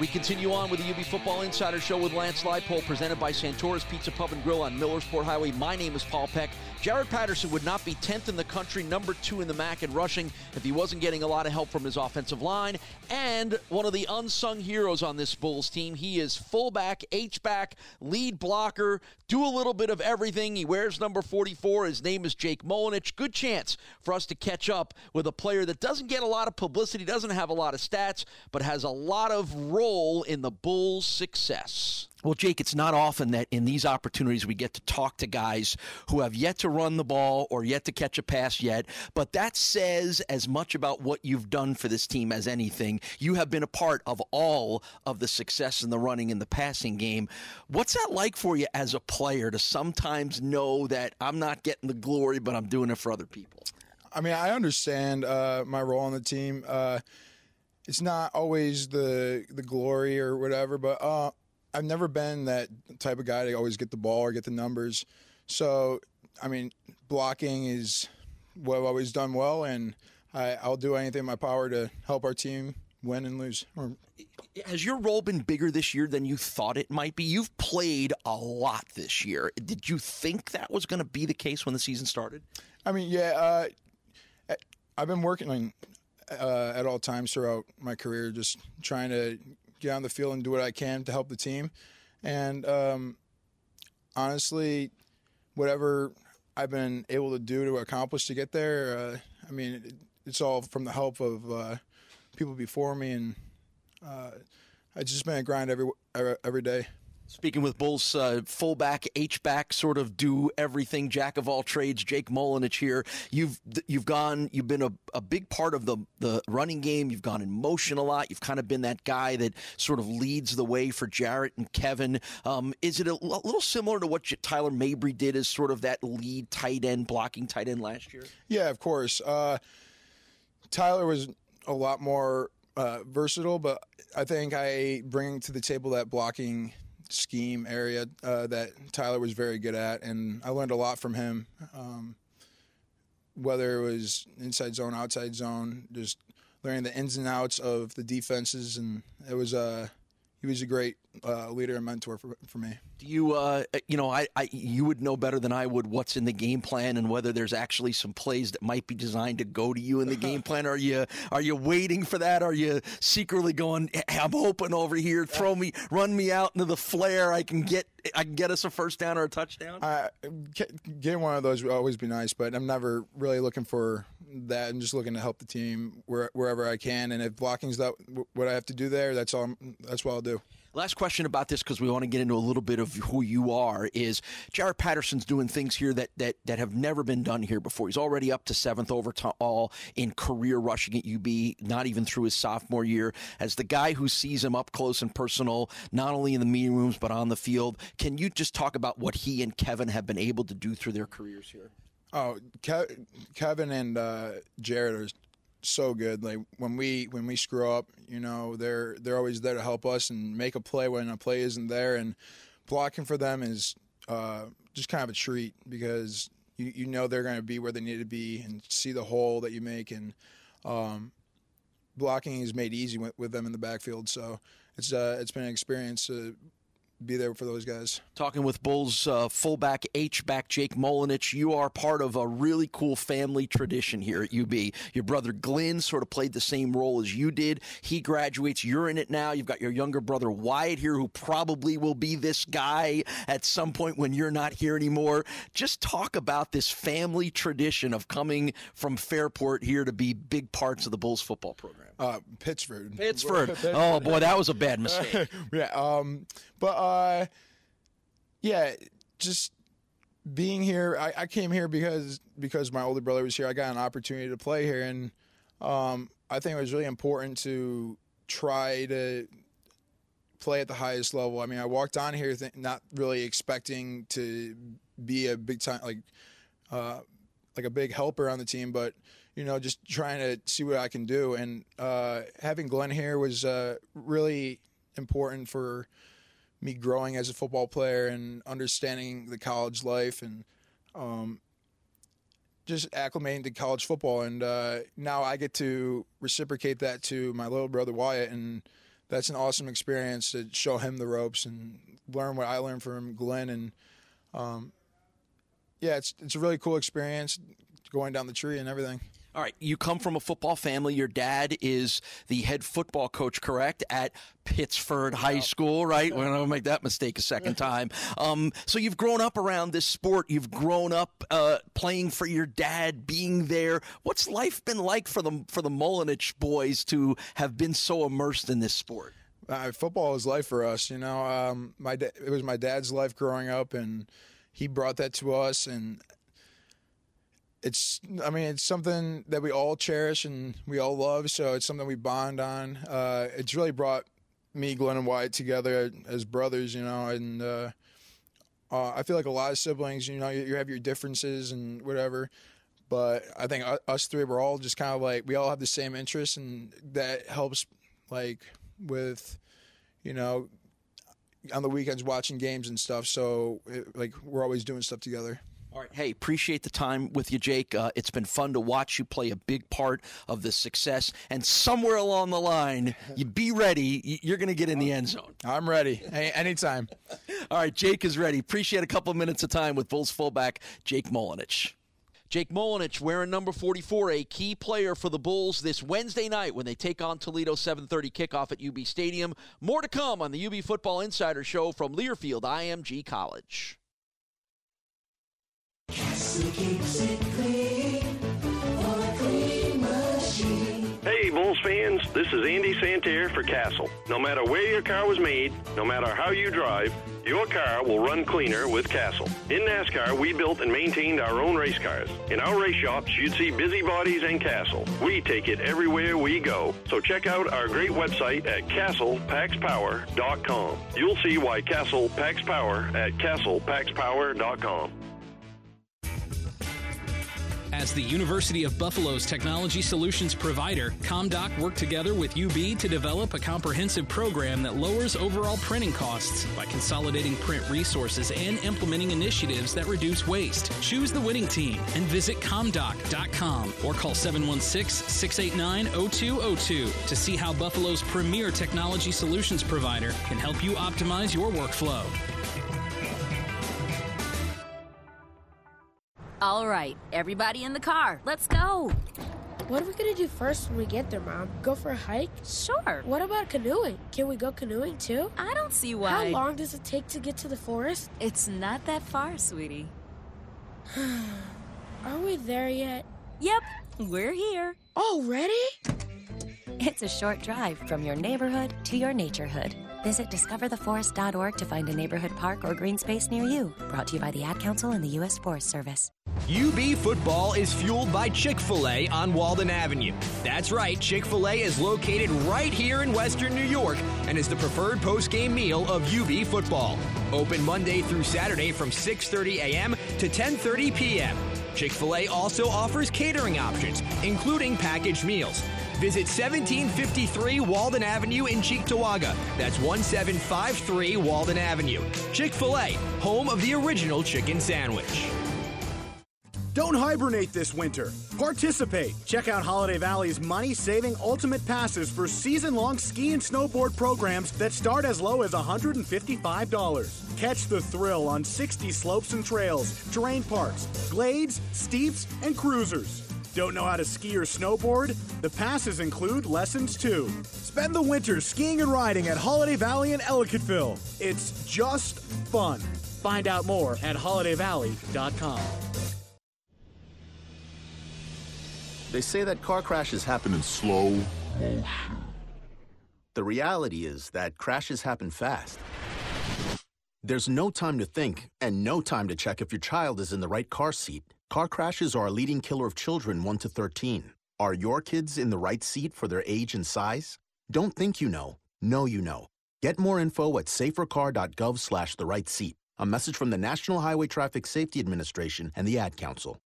We continue on with the UB Football Insider Show with Lance Leipold, presented by Santora's Pizza Pub and Grill on Millersport Highway. My name is Paul Peck. Jarrett Patterson would not be 10th in the country, number 2 in the MAC in rushing if he wasn't getting a lot of help from his offensive line. And one of the unsung heroes on this Bulls team, he is fullback, H-back, lead blocker, do a little bit of everything. He wears number 44. His name is Jake Molinich. Good chance for us to catch up with a player that doesn't get a lot of publicity, doesn't have a lot of stats, but has a lot of role in the Bulls' success. Well, Jake, it's not often that in these opportunities we get to talk to guys who have yet to run the ball or yet to catch a pass yet, but that says as much about what you've done for this team as anything. You have been a part of all of the success in the running and the passing game. What's that like for you as a player to sometimes know that I'm not getting the glory, but I'm doing it for other people? I mean, I understand my role on the team. It's not always the glory or whatever, but I've never been that type of guy to always get the ball or get the numbers. So, I mean, blocking is what I've always done well, and I'll do anything in my power to help our team win and lose. Has your role been bigger this year than you thought it might be? You've played a lot this year. Did you think that was going to be the case when the season started? I mean, yeah. I've been working at all times throughout my career, just trying to get on the field and do what I can to help the team. And honestly, whatever I've been able to do to accomplish to get there, I mean, it's all from the help of people before me, and it's just been a grind every day. Speaking with Bulls fullback, H-back, sort of do everything, jack of all trades, Jake Molinich here. You've been a big part of the running game. You've gone in motion a lot. You've kind of been that guy that sort of leads the way for Jarrett and Kevin. Is it a little similar to what Tyler Mabry did as sort of that lead tight end, blocking tight end last year? Yeah, of course. Tyler was a lot more versatile, but I think I bring to the table that blocking scheme area that Tyler was very good at, and I learned a lot from him, whether it was inside zone, outside zone, just learning the ins and outs of the defenses, and it was he was a great leader and mentor for me. Do you, you would know better than I would what's in the game plan and whether there's actually some plays that might be designed to go to you in the game plan. Are you waiting for that? Are you secretly going, hey, I'm open over here, run me out into the flare, I can get us a first down or a touchdown? Getting one of those would always be nice, but I'm never really looking for that. I'm just looking to help the team wherever I can, and if blocking's that what I have to do there, that's what I'll do. Last question about this, because we want to get into a little bit of who you are, is Jarrett Patterson's doing things here that have never been done here before. He's already up to 7th overall in career rushing at UB, not even through his sophomore year. As the guy who sees him up close and personal, not only in the meeting rooms but on the field, can you just talk about what he and Kevin have been able to do through their careers here? Oh, Kevin and Jarrett are so good. Like when we screw up, they're always there to help us and make a play when a play isn't there. And blocking for them is just kind of a treat, because they're going to be where they need to be and see the hole that you make. And blocking is made easy with them in the backfield. So it's been an experience to be there for those guys. Talking with Bulls fullback, H-back, Jake Molinich. You are part of a really cool family tradition here at UB. Your brother Glenn sort of played the same role as you did. He graduates. You're in it now. You've got your younger brother Wyatt here, who probably will be this guy at some point when you're not here anymore. Just talk about this family tradition of coming from Fairport here to be big parts of the Bulls football program. Pittsford. Oh, boy, that was a bad mistake. Just being here, I came here because my older brother was here. I got an opportunity to play here, and I think it was really important to try to play at the highest level. I mean, I walked on here not really expecting to be a big time like a big helper on the team, but just trying to see what I can do. And having Glenn here was really important for me growing as a football player and understanding the college life, and just acclimating to college football. And now I get to reciprocate that to my little brother Wyatt, and that's an awesome experience to show him the ropes and learn what I learned from Glenn. And it's a really cool experience going down the tree and everything. All right, you come from a football family. Your dad is the head football coach, correct, at Pittsford High School, right? We're going to make that mistake a second time. So you've grown up around this sport. You've grown up playing for your dad, being there. What's life been like for the Molinich boys to have been so immersed in this sport? Football is life for us, it was my dad's life growing up, and he brought that to us, and it's something that we all cherish and we all love, so it's something we bond on. It's really brought me, Glenn, and Wyatt together as brothers, and I feel like a lot of siblings, you have your differences and whatever, but I think us three, we're all just kind of like, we all have the same interests, and that helps, like, with, on the weekends watching games and stuff, so, we're always doing stuff together. All right. Hey, appreciate the time with you, Jake. It's been fun to watch you play a big part of the success. And somewhere along the line, you be ready. You're going to get in the end zone. I'm ready. Hey, anytime. All right. Jake is ready. Appreciate a couple minutes of time with Bulls fullback Jake Molinich. Jake Molinich, wearing number 44, a key player for the Bulls this Wednesday night when they take on Toledo, 7:30 kickoff at UB Stadium. More to come on the UB Football Insider Show from Learfield IMG College. Hey Bulls fans, This is Andy Santerre for Castle. No matter where your car was made, no matter how you drive, your car will run cleaner with Castle. In NASCAR, we built and maintained our own race cars. In our race shops, you'd see Busybodies and Castle. We take it everywhere we go. So check out our great website at castlepackspower.com. You'll see why Castle packs power at castlepackspower.com. As the University of Buffalo's technology solutions provider, ComDoc worked together with UB to develop a comprehensive program that lowers overall printing costs by consolidating print resources and implementing initiatives that reduce waste. Choose the winning team and visit comdoc.com or call 716-689-0202 to see how Buffalo's premier technology solutions provider can help you optimize your workflow. All right, everybody in the car, let's go. What are we going to do first when we get there, Mom? Go for a hike? Sure. What about canoeing? Can we go canoeing, too? I don't see why. How long does it take to get to the forest? It's not that far, sweetie. Are we there yet? Yep, we're here. Already? It's a short drive from your neighborhood to your naturehood. Visit discovertheforest.org to find a neighborhood park or green space near you. Brought to you by the Ad Council and the U.S. Forest Service. UB football is fueled by Chick-fil-A on Walden Avenue. That's right, Chick-fil-A is located right here in Western New York and is the preferred post-game meal of UB football. Open Monday through Saturday from 6:30 a.m. to 10:30 p.m. Chick-fil-A also offers catering options, including packaged meals. Visit 1753 Walden Avenue in Cheektowaga. That's 1753 Walden Avenue. Chick-fil-A, home of the original chicken sandwich. Don't hibernate this winter. Participate. Check out Holiday Valley's money-saving ultimate passes for season-long ski and snowboard programs that start as low as $155. Catch the thrill on 60 slopes and trails, terrain parks, glades, steeps, and cruisers. Don't know how to ski or snowboard? The passes include lessons too. Spend the winter skiing and riding at Holiday Valley in Ellicottville. It's just fun. Find out more at holidayvalley.com. They say that car crashes happen in slow motion. The reality is that crashes happen fast. There's no time to think and no time to check if your child is in the right car seat. Car crashes are a leading killer of children 1 to 13. Are your kids in the right seat for their age and size? Don't think you know. Know you know. Get more info at safercar.gov/the right seat. A message from the National Highway Traffic Safety Administration and the Ad Council.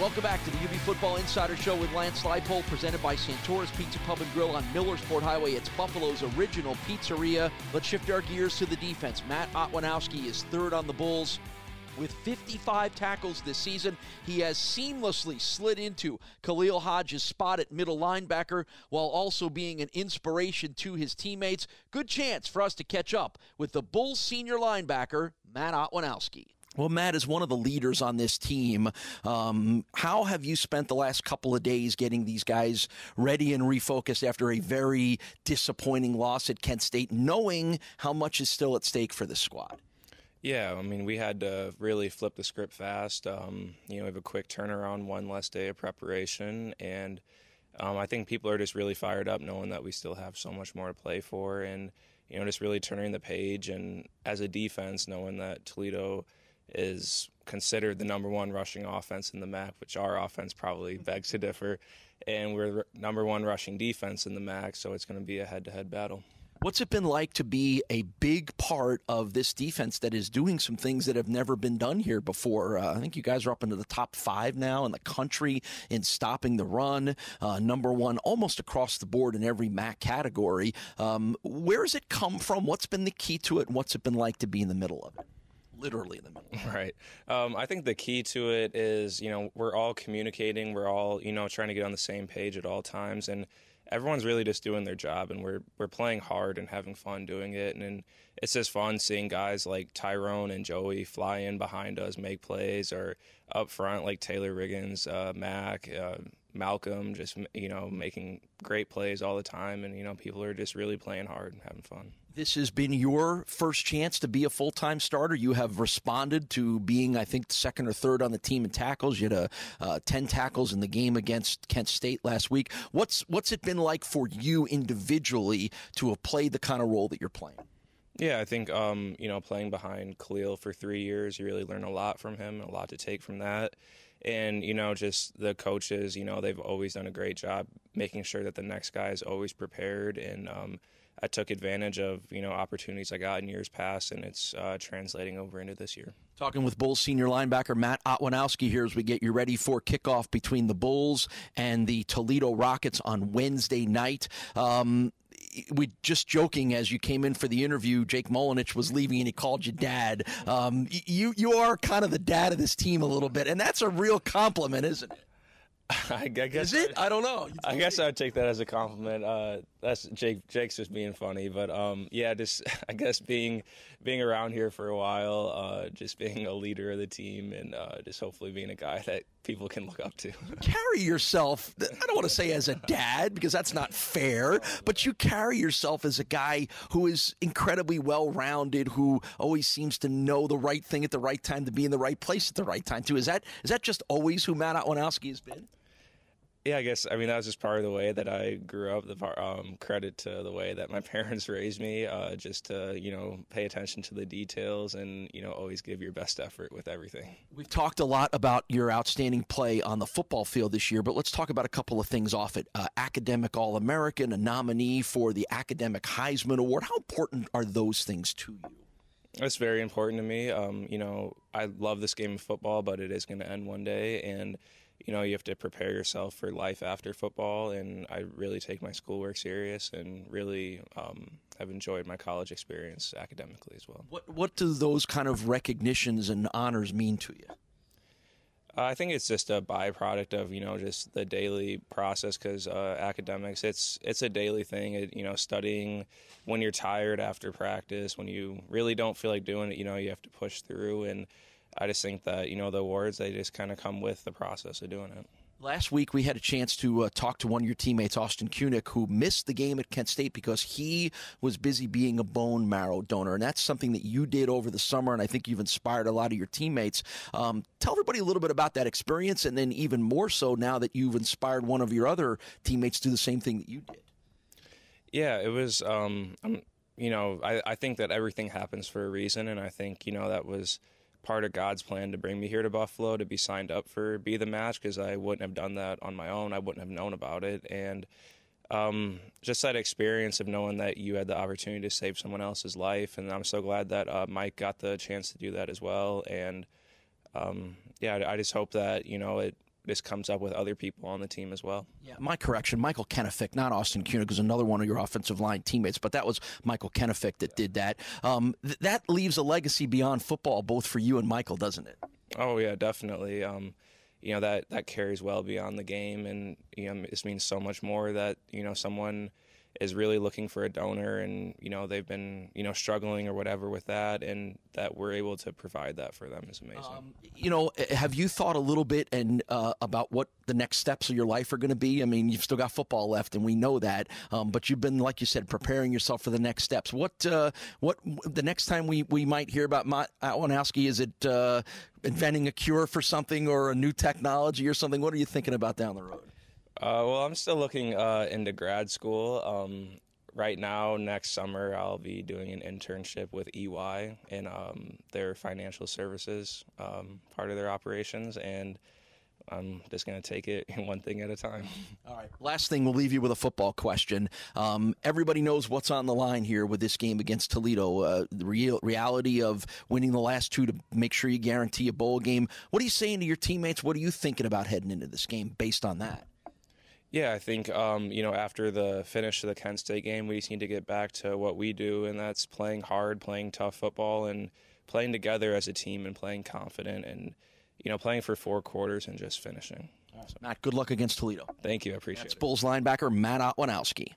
Welcome back to the UB Football Insider Show with Lance Leipold, presented by Santora's Pizza Pub and Grill on Millersport Highway. It's Buffalo's original pizzeria. Let's shift our gears to the defense. Matt Otwinowski is third on the Bulls. With 55 tackles this season, he has seamlessly slid into Khalil Hodge's spot at middle linebacker while also being an inspiration to his teammates. Good chance for us to catch up with the Bulls senior linebacker, Matt Otwinowski. Well, Matt is one of the leaders on this team. How have you spent the last couple of days getting these guys ready and refocused after a very disappointing loss at Kent State, knowing how much is still at stake for this squad? Yeah, I mean, we had to really flip the script fast. We have a quick turnaround, one less day of preparation, and I think people are just really fired up knowing that we still have so much more to play for, and just really turning the page, and as a defense, knowing that Toledo is considered the number one rushing offense in the MAC, which our offense probably begs to differ, and we're number one rushing defense in the MAC, so it's going to be a head-to-head battle. What's it been like to be a big part of this defense that is doing some things that have never been done here before? I think you guys are up into the top five now in the country in stopping the run, number one almost across the board in every MAC category. Where has it come from? What's been the key to it? And what's it been like to be in the middle of it? Literally in the middle. Right. I think the key to it is, we're all communicating. We're all, trying to get on the same page at all times. And everyone's really just doing their job, and we're playing hard and having fun doing it. And it's just fun seeing guys like Tyrone and Joey fly in behind us, make plays, or up front like Taylor Riggins, Mac, Malcolm, just, you know, making great plays all the time. And, you know, people are just really playing hard and having fun. This has been your first chance to be a full-time starter. You have responded to being, I think, second or third on the team in tackles. You had 10 tackles in the game against Kent State last week. What's it been like for you individually to have played the kind of role that you're playing? Yeah, I think, you know, playing behind Khalil for 3 years, you really learn a lot from him, a lot to take from that. And, you know, just the coaches, you know, they've always done a great job making sure that the next guy is always prepared. And I took advantage of, you know, opportunities I got in years past, and it's translating over into this year. Talking with Bulls senior linebacker Matt Otwinowski here as we get you ready for kickoff between the Bulls and the Toledo Rockets on Wednesday night. We just joking as you came in for the interview, Jake Molinich was leaving and he called you dad. You are kind of the dad of this team a little bit, and that's a real compliment, isn't it? I guess. Is it? I don't know. I guess I'd take that as a compliment. That's Jake's just being funny, but yeah, just I guess being around here for a while, just being a leader of the team, and just hopefully being a guy that people can look up to. Carry yourself, I don't want to say as a dad because that's not fair, but you carry yourself as a guy who is incredibly well-rounded, who always seems to know the right thing at the right time, to be in the right place at the right time too. Is that just always who Matt Otwinowski has been? Yeah, I guess, I mean, that was just part of the way that I grew up, the credit to the way that my parents raised me, just to, you know, pay attention to the details and, you know, always give your best effort with everything. We've talked a lot about your outstanding play on the football field this year, but let's talk about a couple of things off it. Academic All-American, a nominee for the Academic Heisman Award. How important are those things to you? It's very important to me. You know, I love this game of football, but it is going to end one day, and you know, you have to prepare yourself for life after football, and I really take my schoolwork serious and really have enjoyed my college experience academically as well. What do those kind of recognitions and honors mean to you? I think it's just a byproduct of, you know, just the daily process, because academics, it's a daily thing. It, you know, studying when you're tired after practice, when you really don't feel like doing it, you know, you have to push through, and I just think that, you know, the awards, they just kind of come with the process of doing it. Last week, we had a chance to talk to one of your teammates, Austin Kunick, who missed the game at Kent State because he was busy being a bone marrow donor. And that's something that you did over the summer, and I think you've inspired a lot of your teammates. Tell everybody a little bit about that experience, and then even more so now that you've inspired one of your other teammates to do the same thing that you did. Yeah, it was, you know, I think that everything happens for a reason, and I think, you know, that was part of God's plan to bring me here to Buffalo, to be signed up for Be the Match, because I wouldn't have done that on my own. I wouldn't have known about it. And just that experience of knowing that you had the opportunity to save someone else's life. And I'm so glad that Mike got the chance to do that as well. And yeah, I just hope that, you know, this comes up with other people on the team as well. Yeah, my correction, Michael Kenefick, not Austin Kunick, is another one of your offensive line teammates, but that was Michael Kenefick that did that. That leaves a legacy beyond football, both for you and Michael, doesn't it? Oh, yeah, definitely. You know, that carries well beyond the game, and, you know, this means so much more that, you know, someone is really looking for a donor and, you know, they've been, you know, struggling or whatever with that, and that we're able to provide that for them is amazing. You know, have you thought a little bit and about what the next steps of your life are going to be? I mean, you've still got football left, and we know that, but you've been, like you said, preparing yourself for the next steps. What the next time we might hear about Matt Otwinowski, is it inventing a cure for something or a new technology or something? What are you thinking about down the road? Well, I'm still looking into grad school. Right now, next summer, I'll be doing an internship with EY and their financial services part of their operations, and I'm just going to take it one thing at a time. All right. Last thing, we'll leave you with a football question. Everybody knows what's on the line here with this game against Toledo. The reality of winning the last two to make sure you guarantee a bowl game. What are you saying to your teammates? What are you thinking about heading into this game based on that? Yeah, I think, you know, after the finish of the Kent State game, we just need to get back to what we do, and that's playing hard, playing tough football, and playing together as a team and playing confident and, you know, playing for four quarters and just finishing. All right. So, Matt, good luck against Toledo. Thank you. I appreciate it. That's Bulls linebacker Matt Otwinowski.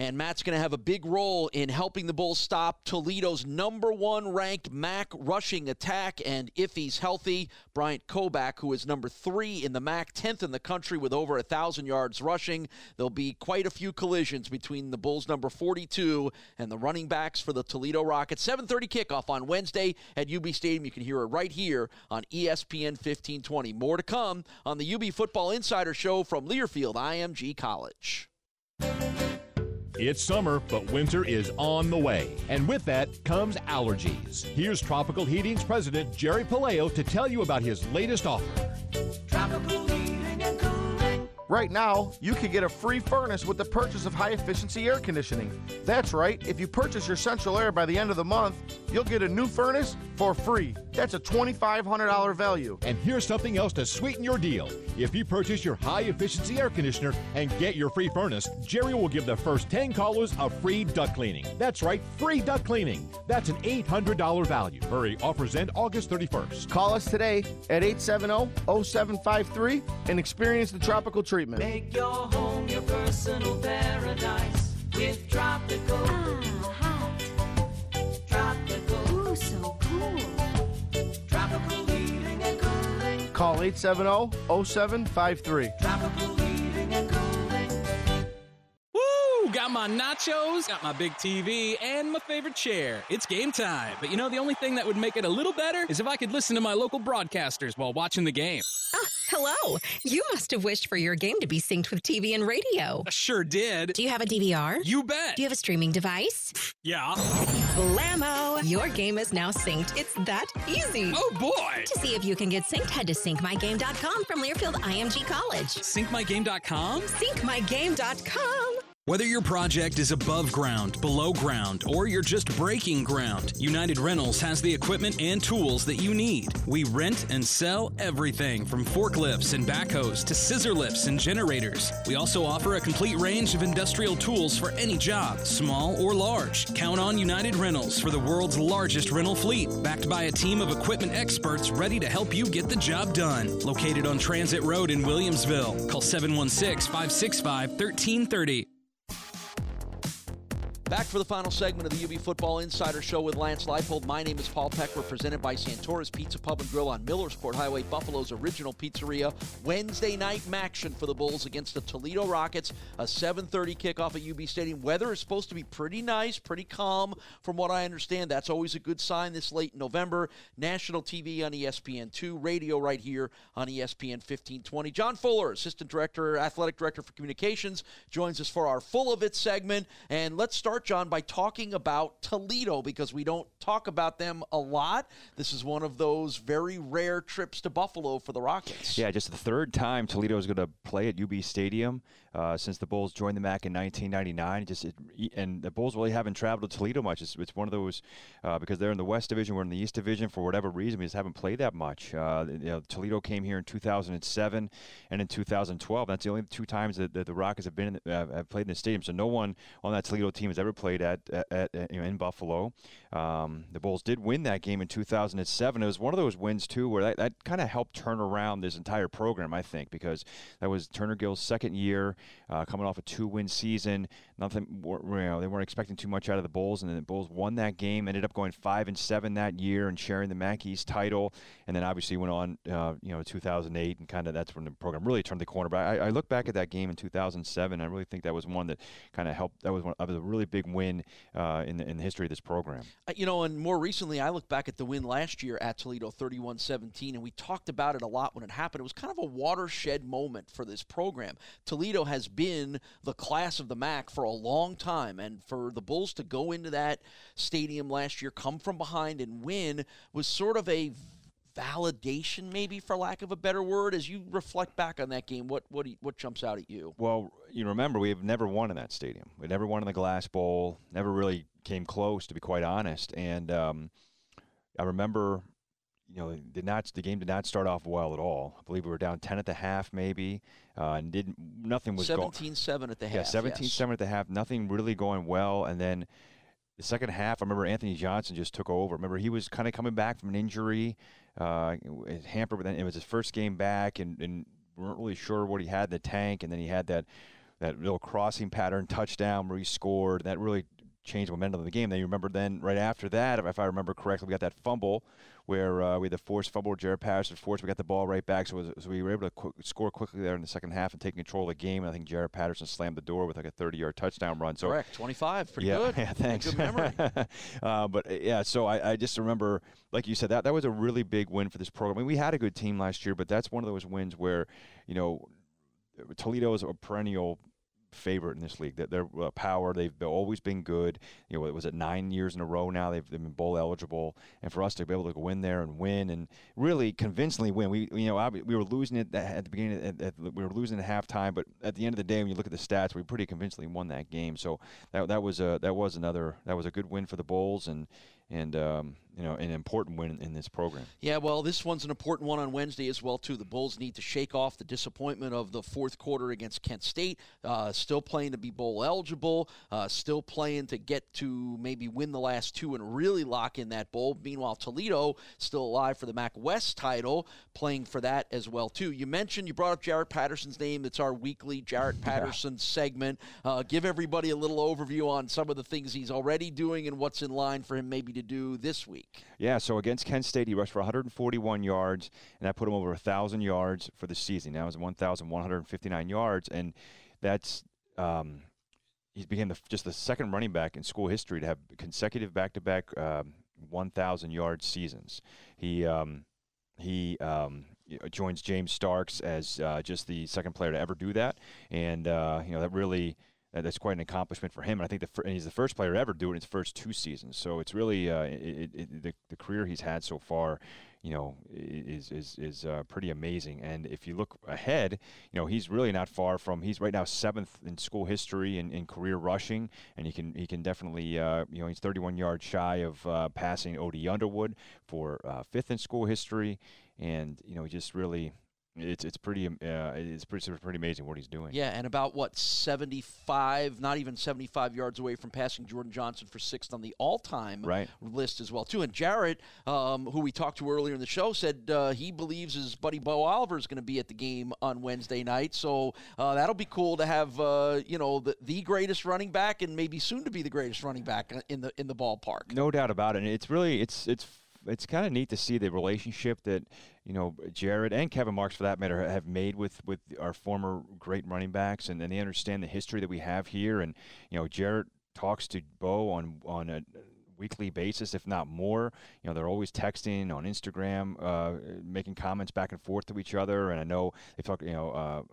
And Matt's going to have a big role in helping the Bulls stop Toledo's #1 ranked MAC rushing attack. And if he's healthy, Bryant Kobach, who is #3 in the MAC, 10th in the country with over 1,000 yards rushing. There'll be quite a few collisions between the Bulls' #42 and the running backs for the Toledo Rockets. 7:30 kickoff on Wednesday at UB Stadium. You can hear it right here on ESPN 1520. More to come on the UB Football Insider Show from Learfield IMG College. It's summer, but winter is on the way. And with that comes allergies. Here's Tropical Heating's president, Jerry Pelayo, to tell you about his latest offer. Tropical Heating and Cooling. Right now, you can get a free furnace with the purchase of high-efficiency air conditioning. That's right. If you purchase your Central Air by the end of the month, you'll get a new furnace for free. That's a $2,500 value. And here's something else to sweeten your deal. If you purchase your high-efficiency air conditioner and get your free furnace, Jerry will give the first 10 callers a free duct cleaning. That's right, free duct cleaning. That's an $800 value. Hurry, offers end August 31st. Call us today at 870-0753 and experience the tropical treatment. Make your home your personal paradise with Tropical. Call 870-0753. Tropical Heating and Cooling. Woo! Got my nachos, got my big TV, and my favorite chair. It's game time. But you know, the only thing that would make it a little better is if I could listen to my local broadcasters while watching the game. Oh, hello. You must have wished for your game to be synced with TV and radio. I sure did. Do you have a DVR? You bet. Do you have a streaming device? Yeah. Blammo! Your game is now synced. It's that easy. Oh, boy. To see if you can get synced, head to syncmygame.com from Learfield IMG College. Syncmygame.com? Syncmygame.com. Whether your project is above ground, below ground, or you're just breaking ground, United Rentals has the equipment and tools that you need. We rent and sell everything from forklifts and backhoes to scissor lifts and generators. We also offer a complete range of industrial tools for any job, small or large. Count on United Rentals for the world's largest rental fleet, backed by a team of equipment experts ready to help you get the job done. Located on Transit Road in Williamsville. Call 716-565-1330. Back for the final segment of the UB Football Insider Show with Lance Leipold. My name is Paul Peck. We're presented by Santora's Pizza Pub and Grill on Millersport Highway, Buffalo's original pizzeria. Wednesday night action for the Bulls against the Toledo Rockets. A 7:30 kickoff at UB Stadium. Weather is supposed to be pretty nice, pretty calm from what I understand. That's always a good sign this late in November. National TV on ESPN2, radio right here on ESPN 1520. John Fuller, Assistant Director, Athletic Director for Communications, joins us for our Full of It segment. And let's start, John, by talking about Toledo, because we don't talk about them a lot. This is one of those very rare trips to Buffalo for the Rockets. Yeah, just the third time Toledo is going to play at UB Stadium since the Bulls joined the MAC in 1999. And the Bulls really haven't traveled to Toledo much. It's one of those, because they're in the West Division, we're in the East Division, for whatever reason, we just haven't played that much. Toledo came here in 2007 and in 2012. That's the only two times that the Rockets have been have played in the stadium. So no one on that Toledo team has ever played in Buffalo. The Bulls did win that game in 2007. It was one of those wins, too, where that kind of helped turn around this entire program, I think, because that was Turner Gill's second year, coming off a two-win season. They weren't expecting too much out of the Bulls, and then the Bulls won that game, ended up going 5-7 that year and sharing the MAC East title, and then obviously went on, 2008, and kind of that's when the program really turned the corner. But I look back at that game in 2007, and I really think that was one that kind of helped. That was one of the really big win in the history of this program. And more recently, I look back at the win last year at Toledo, 31-17, and we talked about it a lot when it happened. It was kind of a watershed moment for this program. Toledo has been the class of the MAC for a long time, and for the Bulls to go into that stadium last year, come from behind and win, was sort of a validation, maybe, for lack of a better word. As you reflect back on that game, what jumps out at you? Well, you remember, we have never won in that stadium. We never won in the Glass Bowl, never really came close, to be quite honest. And I remember, the game did not start off well at all. I believe we were down 10 at the half, maybe, and nothing was going. 17-7 at the half. Yeah, 17-7 at the half, nothing really going well. And then the second half, I remember Anthony Johnson just took over. Remember, he was kind of coming back from an injury, hampered with it. It was his first game back, and weren't really sure what he had in the tank. And then he had that that little crossing pattern, touchdown, where he scored. That really changed momentum of the game. Then you remember then right after that, if I remember correctly, we got that fumble where we had the forced fumble. Jarrett Patterson forced. We got the ball right back. So we were able to score quickly there in the second half and take control of the game. I think Jarrett Patterson slammed the door with like a 30-yard touchdown run. So, correct. 25. Pretty good. Yeah, thanks. Good memory. So I just remember, like you said, that was a really big win for this program. I mean, we had a good team last year, but that's one of those wins where, you know, Toledo is a perennial favorite in this league. That their power, they've always been good. You know, it was at 9 years in a row now. They've been bowl eligible, and for us to be able to go in there and win, and really convincingly win. We were losing it at the beginning. We were losing at halftime, but at the end of the day, when you look at the stats, we pretty convincingly won that game. So that was a good win for the Bulls, and an important win in this program. Yeah, well, this one's an important one on Wednesday as well, too. The Bulls need to shake off the disappointment of the fourth quarter against Kent State, still playing to be bowl eligible, still playing to get to maybe win the last two and really lock in that bowl. Meanwhile, Toledo still alive for the MAC West title, playing for that as well, too. You brought up Jarrett Patterson's name. It's our weekly Jarrett Patterson segment. Give everybody a little overview on some of the things he's already doing and what's in line for him maybe to do this week. Yeah, so against Kent State, he rushed for 141 yards, and that put him over 1,000 yards for the season. Now it's 1,159 yards, and that's he became just the second running back in school history to have consecutive back-to-back 1,000-yard seasons. He joins James Starks as just the second player to ever do that, and that really. That's quite an accomplishment for him, and I think he's the first player to ever do it in his first two seasons. So it's really the career he's had so far, you know, is pretty amazing. And if you look ahead, you know, he's really not far from. He's right now 7th in school history in career rushing, and he can definitely he's 31 yards shy of passing Odie Underwood for 5th in school history, and you know he just really. It's pretty amazing what he's doing. Yeah, and about, what, 75, not even 75 yards away from passing Jordan Johnson for 6th on the all-time list as well, too. And Jarrett, who we talked to earlier in the show, said he believes his buddy Bo Oliver is going to be at the game on Wednesday night. So that'll be cool to have, the greatest running back and maybe soon to be the greatest running back in the ballpark. No doubt about it. And it's really, it's kind of neat to see the relationship that, you know, Jarrett and Kevin Marks, for that matter, have made with our former great running backs, and they understand the history that we have here. And, you know, Jarrett talks to Bo on a weekly basis, if not more. You know, they're always texting on Instagram, making comments back and forth to each other. And I know they've talked, you know,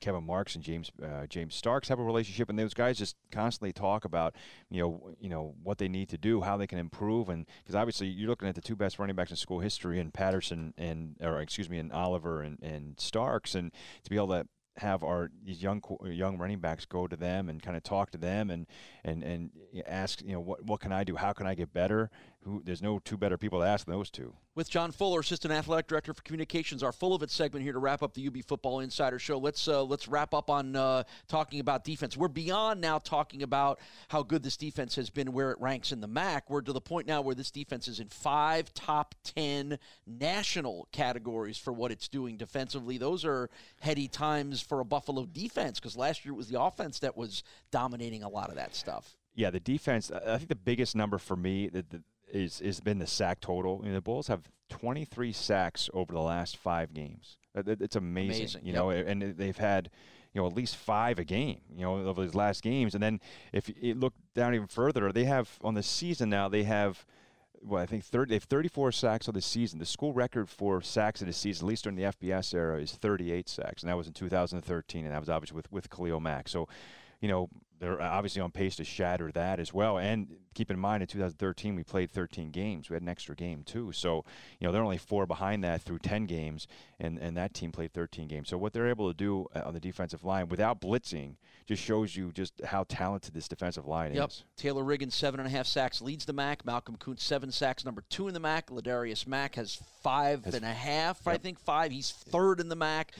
Kevin Marks and James Starks have a relationship, and those guys just constantly talk about you know what they need to do, how they can improve, and because obviously you're looking at the two best running backs in school history, and Patterson and Oliver and Starks, and to be able to have our young running backs go to them and kind of talk to them and ask, you know, what can I do? How can I get better? There's no two better people to ask than those two. With John Fuller, Assistant Athletic Director for Communications, our Full of It segment here to wrap up the UB Football Insider Show. Let's wrap up on talking about defense. We're beyond now talking about how good this defense has been, where it ranks in the MAC. We're to the point now where this defense is in 5 top 10 national categories for what it's doing defensively. Those are heady times for a Buffalo defense, because last year it was the offense that was dominating a lot of that stuff. Yeah, the defense, I think the biggest number for me has been the sack total. You know, the Bulls have 23 sacks over the last 5 games. It's amazing. You know, and they've had, you know, at least 5 a game, you know, over these last games. And then if you look down even further, they have on the season now, they have, well, I think they have 34 sacks on the season. The school record for sacks in the season, at least during the FBS era, is 38 sacks. And that was in 2013, and that was obviously with Khalil Mack. So, you know, they're obviously on pace to shatter that as well. And keep in mind, in 2013, we played 13 games. We had an extra game, too. So, you know, they're only 4 behind that through 10 games, and that team played 13 games. So what they're able to do on the defensive line without blitzing just shows you just how talented this defensive line is. Taylor Riggins, 7.5 sacks, leads the MAC. Malcolm Koonce, 7 sacks, number 2 in the MAC. Ladarius Mack has 5.5, I think 5. He's 3rd in the MAC.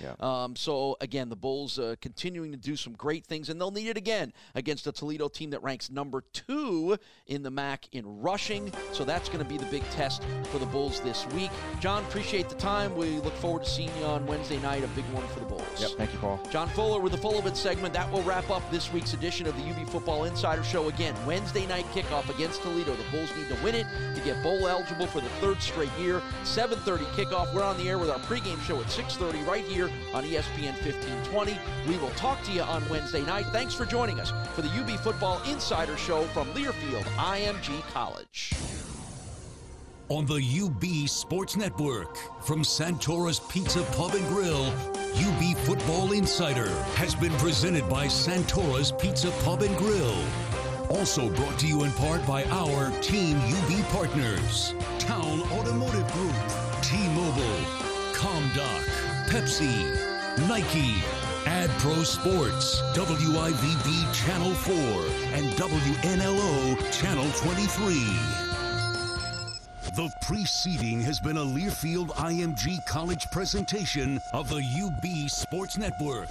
So, again, the Bulls continuing to do some great things, and they'll need it again. against a Toledo team that ranks #2 in the MAC in rushing. So that's going to be the big test for the Bulls this week. John, appreciate the time. We look forward to seeing you on Wednesday night. A big one for the Bulls. Yep, thank you, Paul. John Fuller with the Full of It segment. That will wrap up this week's edition of the UB Football Insider Show. Again, Wednesday night kickoff against Toledo. The Bulls need to win it to get bowl eligible for the third straight year. 7:30 kickoff. We're on the air with our pregame show at 6:30 right here on ESPN 1520. We will talk to you on Wednesday night. Thanks for joining us for the UB Football Insider Show from Learfield IMG College. On the UB Sports Network, from Santora's Pizza Pub and Grill, UB Football Insider has been presented by Santora's Pizza Pub and Grill. Also brought to you in part by our Team UB partners, Town Automotive Group, T-Mobile, ComDoc, Pepsi, Nike, AdPro Sports, WIVB Channel 4, and WNLO Channel 23. The preceding has been a Learfield IMG College presentation of the UB Sports Network.